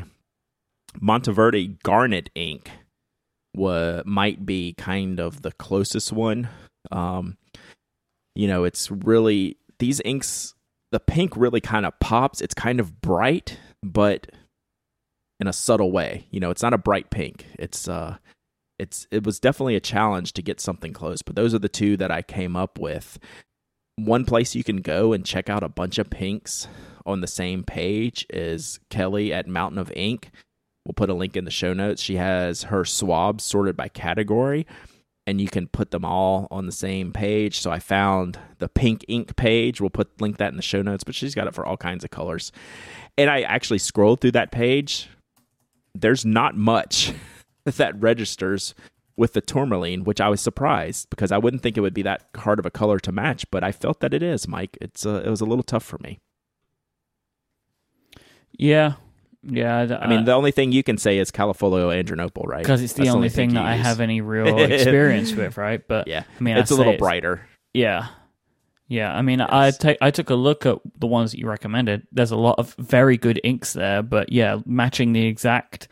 Monteverde Garnet ink wa- might be kind of the closest one. Um, you know, it's really, these inks, the pink really kind of pops. It's kind of bright, but in a subtle way. You know, it's not a bright pink. It's, uh, it's, it was definitely a challenge to get something close, but those are the two that I came up with. One place you can go and check out a bunch of pinks on the same page is Kelly at Mountain of Ink. We'll put a link in the show notes. She has her swabs sorted by category, and you can put them all on the same page. So I found the pink ink page. We'll put link that in the show notes, but she's got it for all kinds of colors. And I actually scrolled through that page. There's not much that registers with the tourmaline, which I was surprised because I wouldn't think it would be that hard of a color to match, but I felt that it is, Mike. It's a, it was a little tough for me. Yeah. Yeah, the, I mean, uh, the only thing you can say is Califolio Andrinople, right? Because it's the only, the only thing, thing that use. I have any real experience with, right? But yeah, I mean, it's I a little it's, brighter. Yeah, yeah. I mean, yes. I take I took a look at the ones that you recommended. There's a lot of very good inks there, but yeah, matching the exact.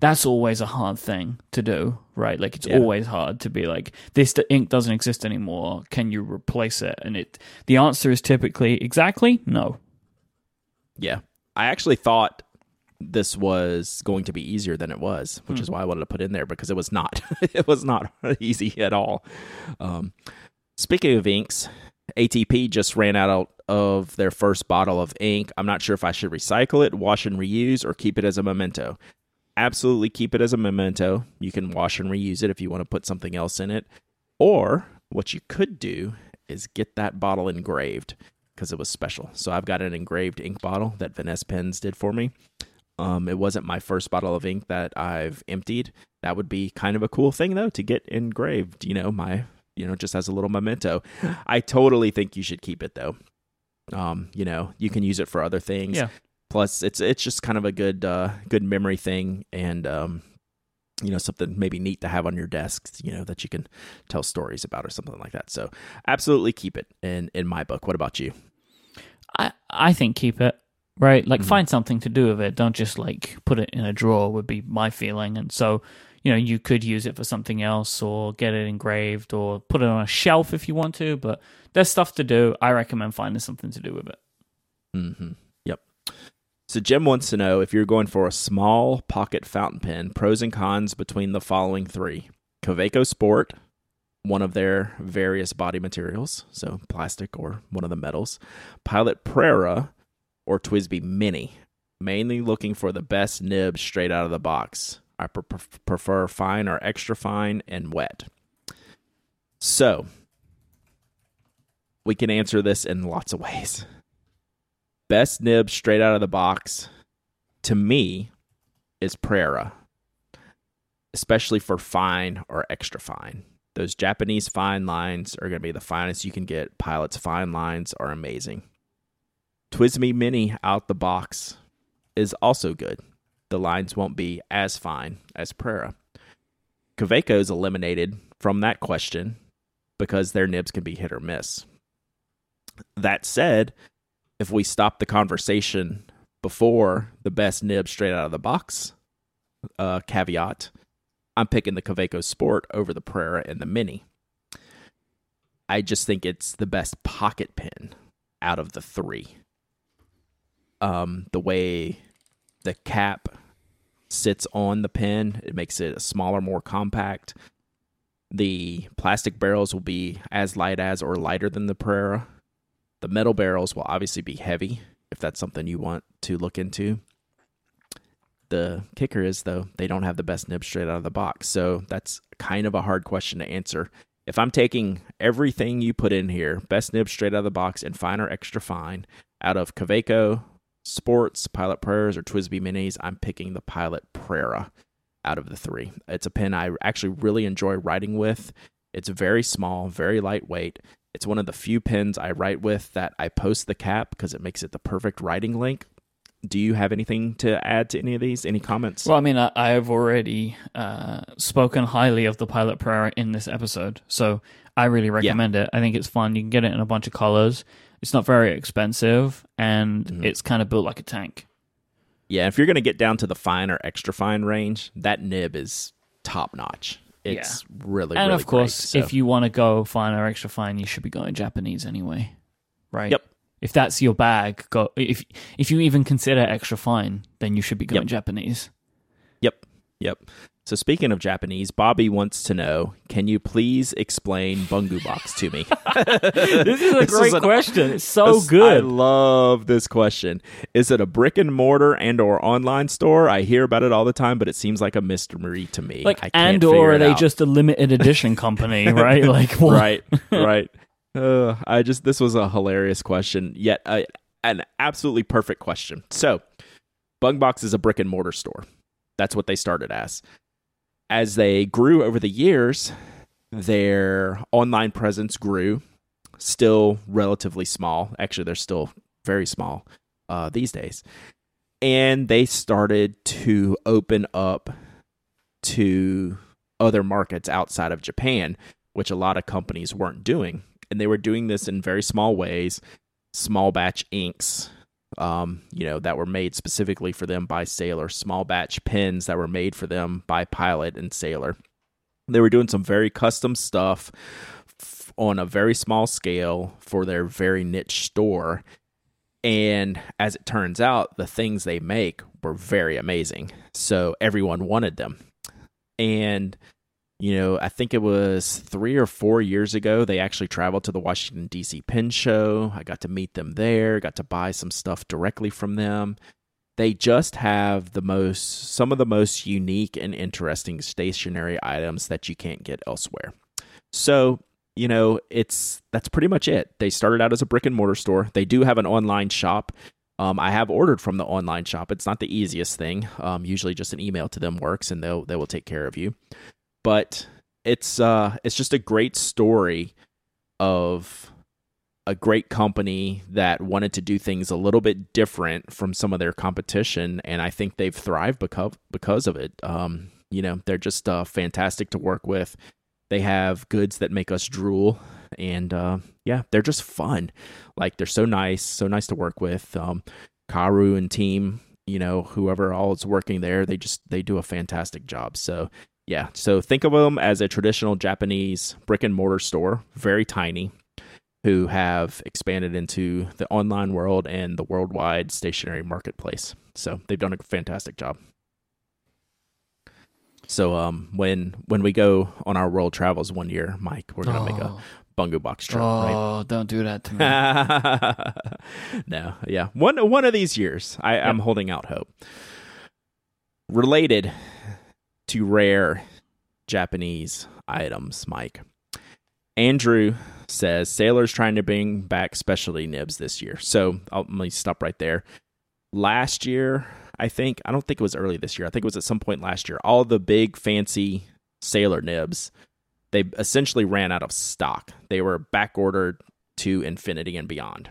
That's always a hard thing to do, right? Like it's yeah. always hard to be like, this ink doesn't exist anymore. Can you replace it? And it the answer is typically exactly no. Yeah, I actually thought this was going to be easier than it was, which mm. is why I wanted to put in there, because it was not. It was not easy at all. Um, speaking of inks, A T P just ran out of their first bottle of ink. I'm not sure if I should recycle it, wash and reuse, or keep it as a memento. Absolutely keep it as a memento. You can wash and reuse it if you want to put something else in it. Or what you could do is get that bottle engraved because it was special. So I've got an engraved ink bottle that Vanessa Pens did for me. Um, it wasn't my first bottle of ink that I've emptied. That would be kind of a cool thing, though, to get engraved, you know, my, you know, just as a little memento. I totally think you should keep it, though. Um, you know, you can use it for other things. Yeah. Plus, it's it's just kind of a good uh, good memory thing. And, um, you know, something maybe neat to have on your desk, you know, that you can tell stories about or something like that. So absolutely keep it in, in my book. What about you? I, I think keep it, right? Like, mm-hmm. find something to do with it. Don't just like put it in a drawer would be my feeling. And so, you know, you could use it for something else or get it engraved or put it on a shelf if you want to, but there's stuff to do. I recommend finding something to do with it. Mm-hmm. Yep. So Jim wants to know if you're going for a small pocket fountain pen, pros and cons between the following three. Kaweco Sport, one of their various body materials, so plastic or one of the metals. Pilot Prera or T W S B I Mini, mainly looking for the best nib straight out of the box. I pre- prefer fine or extra fine and wet. So we can answer this in lots of ways. Best nib straight out of the box to me is Prera, especially for fine or extra fine. Those Japanese fine lines are going to be the finest you can get. Pilot's fine lines are amazing. T W S B I Mini out the box is also good. The lines won't be as fine as Prera. Kaweco is eliminated from that question because their nibs can be hit or miss. That said, if we stop the conversation before the best nib straight out of the box uh, caveat, I'm picking the Kaweco Sport over the Prera and the Mini. I just think it's the best pocket pen out of the three. Um, the way the cap sits on the pen, it makes it smaller, more compact. The plastic barrels will be as light as or lighter than the Prera. The metal barrels will obviously be heavy, if that's something you want to look into. The kicker is, though, they don't have the best nib straight out of the box. So that's kind of a hard question to answer. If I'm taking everything you put in here, best nib straight out of the box and fine or extra fine, out of Kaweco, Sports, Pilot Preras, or T W S B I Minis, I'm picking the Pilot Prera out of the three. It's a pen I actually really enjoy writing with. It's very small, very lightweight. It's one of the few pens I write with that I post the cap because it makes it the perfect writing link. Do you have anything to add to any of these? Any comments? Well, I mean, I, I've already uh, spoken highly of the Pilot Prera in this episode, so I really recommend yeah. it. I think it's fun. You can get it in a bunch of colors. It's not very expensive, and mm-hmm. it's kind of built like a tank. Yeah, if you're going to get down to the fine or extra fine range, that nib is top-notch. It's yeah. really, and really of course, great, so. If you want to go fine or extra fine, you should be going Japanese anyway, right? Yep. If that's your bag, go. If if you even consider extra fine, then you should be going yep. Japanese. Yep. Yep. So speaking of Japanese, Bobby wants to know: can you please explain Bungu Box to me? This is a this great is question. An, it's so this, good. I love this question. Is it a brick and mortar and or online store? I hear about it all the time, but it seems like a mystery to me. Like I can't and or are they out. Just a limited edition company, right? Like what? right, right. Uh, I just this was a hilarious question, yet uh, an absolutely perfect question. So, Bungu Box is a brick and mortar store. That's what they started as. As they grew over the years, their online presence grew, still relatively small. Actually, they're still very small uh, these days. And they started to open up to other markets outside of Japan, which a lot of companies weren't doing. And they were doing this in very small ways, small batch inks, Um, you know, that were made specifically for them by Sailor, small batch pens that were made for them by Pilot and Sailor. They were doing some very custom stuff f- on a very small scale for their very niche store. And as it turns out, the things they make were very amazing. So everyone wanted them. And, you know, I think it was three or four years ago, they actually traveled to the Washington, D C Pen Show. I got to meet them there, got to buy some stuff directly from them. They just have the most, some of the most unique and interesting stationery items that you can't get elsewhere. So, you know, it's that's pretty much it. They started out as a brick and mortar store. They do have an online shop. Um, I have ordered from the online shop. It's not the easiest thing. Um, usually just an email to them works, and they'll they will take care of you. But it's uh, it's just a great story of a great company that wanted to do things a little bit different from some of their competition, and I think they've thrived because because of it. Um, you know, they're just uh, fantastic to work with. They have goods that make us drool, and uh, yeah, they're just fun. Like, they're so nice, so nice to work with. Um, Karu and team, you know, whoever all is working there, they just, they do a fantastic job. So yeah, so think of them as a traditional Japanese brick and mortar store, very tiny, who have expanded into the online world and the worldwide stationery marketplace. So they've done a fantastic job. So um, when when we go on our world travels one year, Myke, we're going to oh. make a Bungu Box trip. Oh, right? Don't do that to me. No, yeah. One one of these years, I, yep. I'm holding out hope. Related to rare Japanese items, Myke, Andrew says, Sailor's trying to bring back specialty nibs this year. So I'll, let me stop right there. Last year, I think, I don't think it was early this year. I think it was at some point last year. All the big fancy Sailor nibs, they essentially ran out of stock. They were back ordered to infinity and beyond.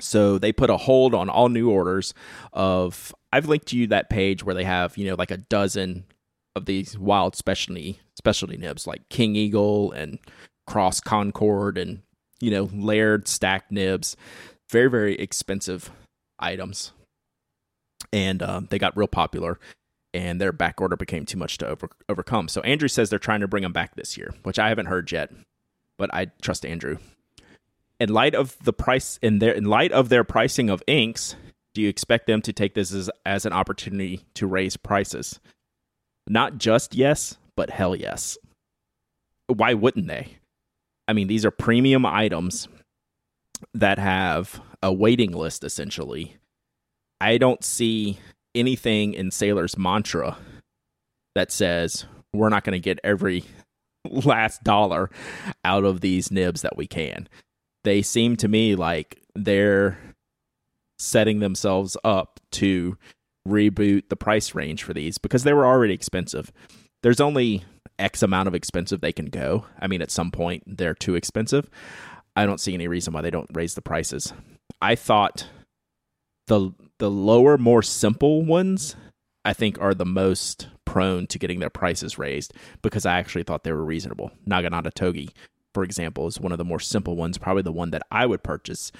So they put a hold on all new orders of, I've linked to you that page where they have, you know, like a dozen of these wild specialty specialty nibs like King Eagle and Cross Concord and, you know, layered stacked nibs, very, very expensive items. And um, they got real popular, and their back order became too much to over- overcome. So Andrew says they're trying to bring them back this year, which I haven't heard yet, but I trust Andrew. In light of the price, in their in light of their pricing of inks, do you expect them to take this as, as an opportunity to raise prices? Not just yes, but hell yes. Why wouldn't they? I mean, these are premium items that have a waiting list, essentially. I don't see anything in Sailor's mantra that says we're not going to get every last dollar out of these nibs that we can. They seem to me like they're setting themselves up to reboot the price range for these because they were already expensive. There's only X amount of expensive they can go. I mean, at some point, they're too expensive. I don't see any reason why they don't raise the prices. I thought the... The lower, more simple ones, I think, are the most prone to getting their prices raised because I actually thought they were reasonable. Naginata Togi, for example, is one of the more simple ones, probably the one that I would purchase,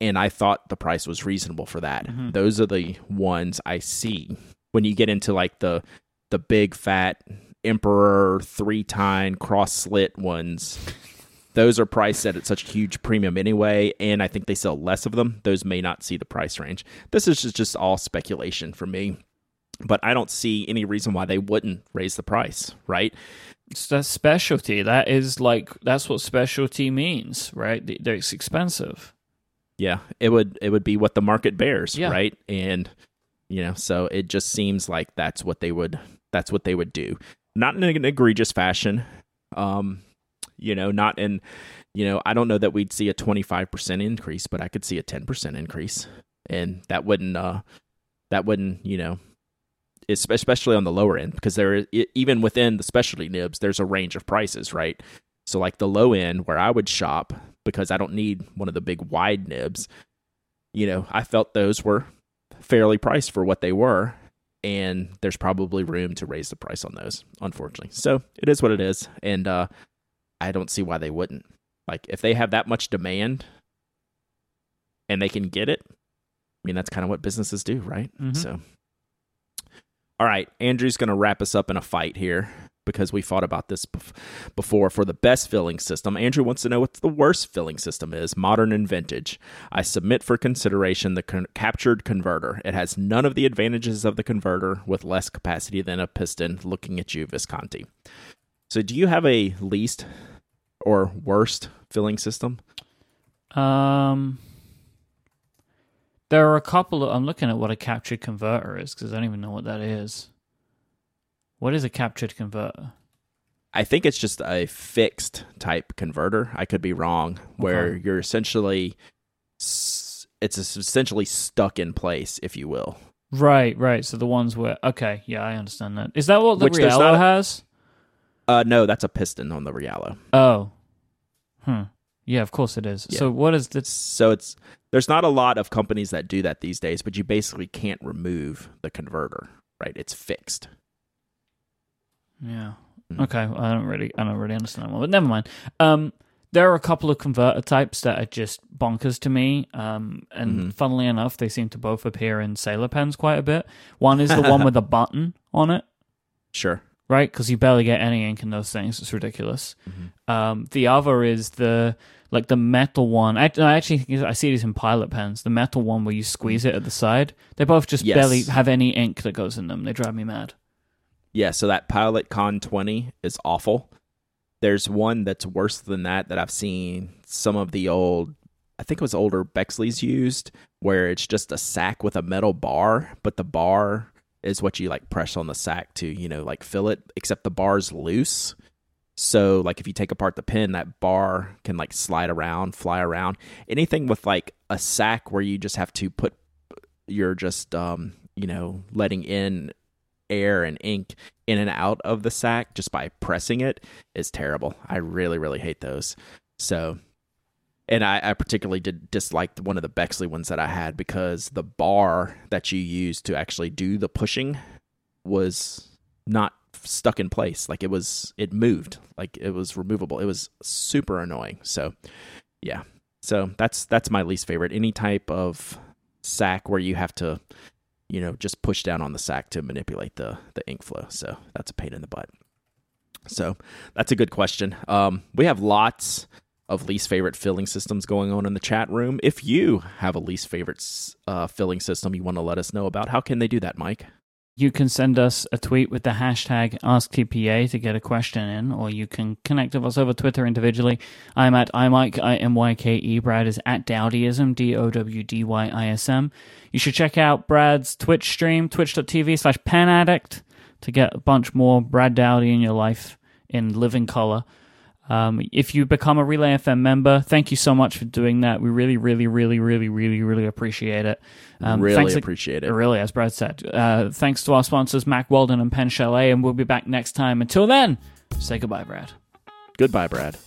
and I thought the price was reasonable for that. Mm-hmm. Those are the ones I see. When you get into like the the big, fat, Emperor, three-tine, cross-slit ones... Those are priced at such a huge premium anyway, and I think they sell less of them. Those may not see the price range. This is just, just all speculation for me, but I don't see any reason why they wouldn't raise the price, right? It's that specialty. That is like, that's what specialty means, right? It's expensive. Yeah, it would it would be what the market bears, yeah. Right? And you know, so it just seems like that's what they would that's what they would do, not in an egregious fashion. Um, You know, not in, you know, I don't know that we'd see a twenty-five percent increase, but I could see a ten percent increase. And that wouldn't, uh, that wouldn't, you know, especially on the lower end, because there, even within the specialty nibs, there's a range of prices, right? So like the low end where I would shop, because I don't need one of the big wide nibs, you know, I felt those were fairly priced for what they were. And there's probably room to raise the price on those, unfortunately. So it is what it is. And, uh, I don't see why they wouldn't. Like, if they have that much demand and they can get it, I mean, that's kind of what businesses do, right? Mm-hmm. So, all right, Andrew's going to wrap us up in a fight here because we fought about this bef- before for the best filling system. Andrew wants to know what the worst filling system is, modern and vintage. I submit for consideration the con- captured converter. It has none of the advantages of the converter with less capacity than a piston. Looking at you, Visconti. So do you have a least or worst filling system? Um, there are a couple of... I'm looking at what a captured converter is because I don't even know what that is. What is a captured converter? I think it's just a fixed type converter. I could be wrong. Where okay. you're essentially... It's essentially stuck in place, if you will. Right, right. So the ones where... Okay, yeah, I understand that. Is that what the Which Riello not, has? Uh, no, that's a piston on the Riello. Oh. Hmm. Yeah, of course it is. Yeah. So what is this? So it's there's not a lot of companies that do that these days, but you basically can't remove the converter, right? It's fixed. Yeah. Okay. I don't really, I don't really understand that one, but never mind. Um, there are a couple of converter types that are just bonkers to me, um, and mm-hmm. funnily enough, they seem to both appear in Sailor pens quite a bit. One is the one with a button on it. Sure. Right? Because you barely get any ink in those things. It's ridiculous. Mm-hmm. Um, the other is the like the metal one. I, I actually I see these in Pilot pens. The metal one where you squeeze it at the side. They both just yes. barely have any ink that goes in them. They drive me mad. Yeah, so that Pilot Con twenty is awful. There's one that's worse than that that I've seen some of the old, I think it was older Bexleys used, where it's just a sack with a metal bar, but the bar is what you like press on the sack to, you know, like fill it, except the bar's loose. So like if you take apart the pen, that bar can like slide around, fly around. Anything with like a sack where you just have to put, you're just, um, you know, letting in air and ink in and out of the sack just by pressing it is terrible. I really, really hate those. So, and I, I particularly did dislike one of the Bexley ones that I had because the bar that you used to actually do the pushing was not stuck in place. Like it was, it moved. Like it was removable. It was super annoying. So, yeah. So that's that's my least favorite. Any type of sack where you have to, you know, just push down on the sack to manipulate the, the ink flow. So that's a pain in the butt. So that's a good question. Um, we have lots of least favorite filling systems going on in the chat room. If you have a least favorite uh, filling system you want to let us know about, how can they do that, Mike? You can send us a tweet with the hashtag Ask T P A to get a question in, or you can connect with us over Twitter individually. I'm at imyke, I M Y K E. Brad is at Dowdyism, D O W D Y I S M. You should check out Brad's Twitch stream, twitch dot t v slash pen addict, to get a bunch more Brad Dowdy in your life in living color. Um, if you become a Relay F M member, thank you so much for doing that. We really, really, really, really, really, really appreciate it. Um, really appreciate to, it. Really, as Brad said. Uh, thanks to our sponsors, Mack Weldon and Pen Chalet, and we'll be back next time. Until then, say goodbye, Brad. Goodbye, Brad.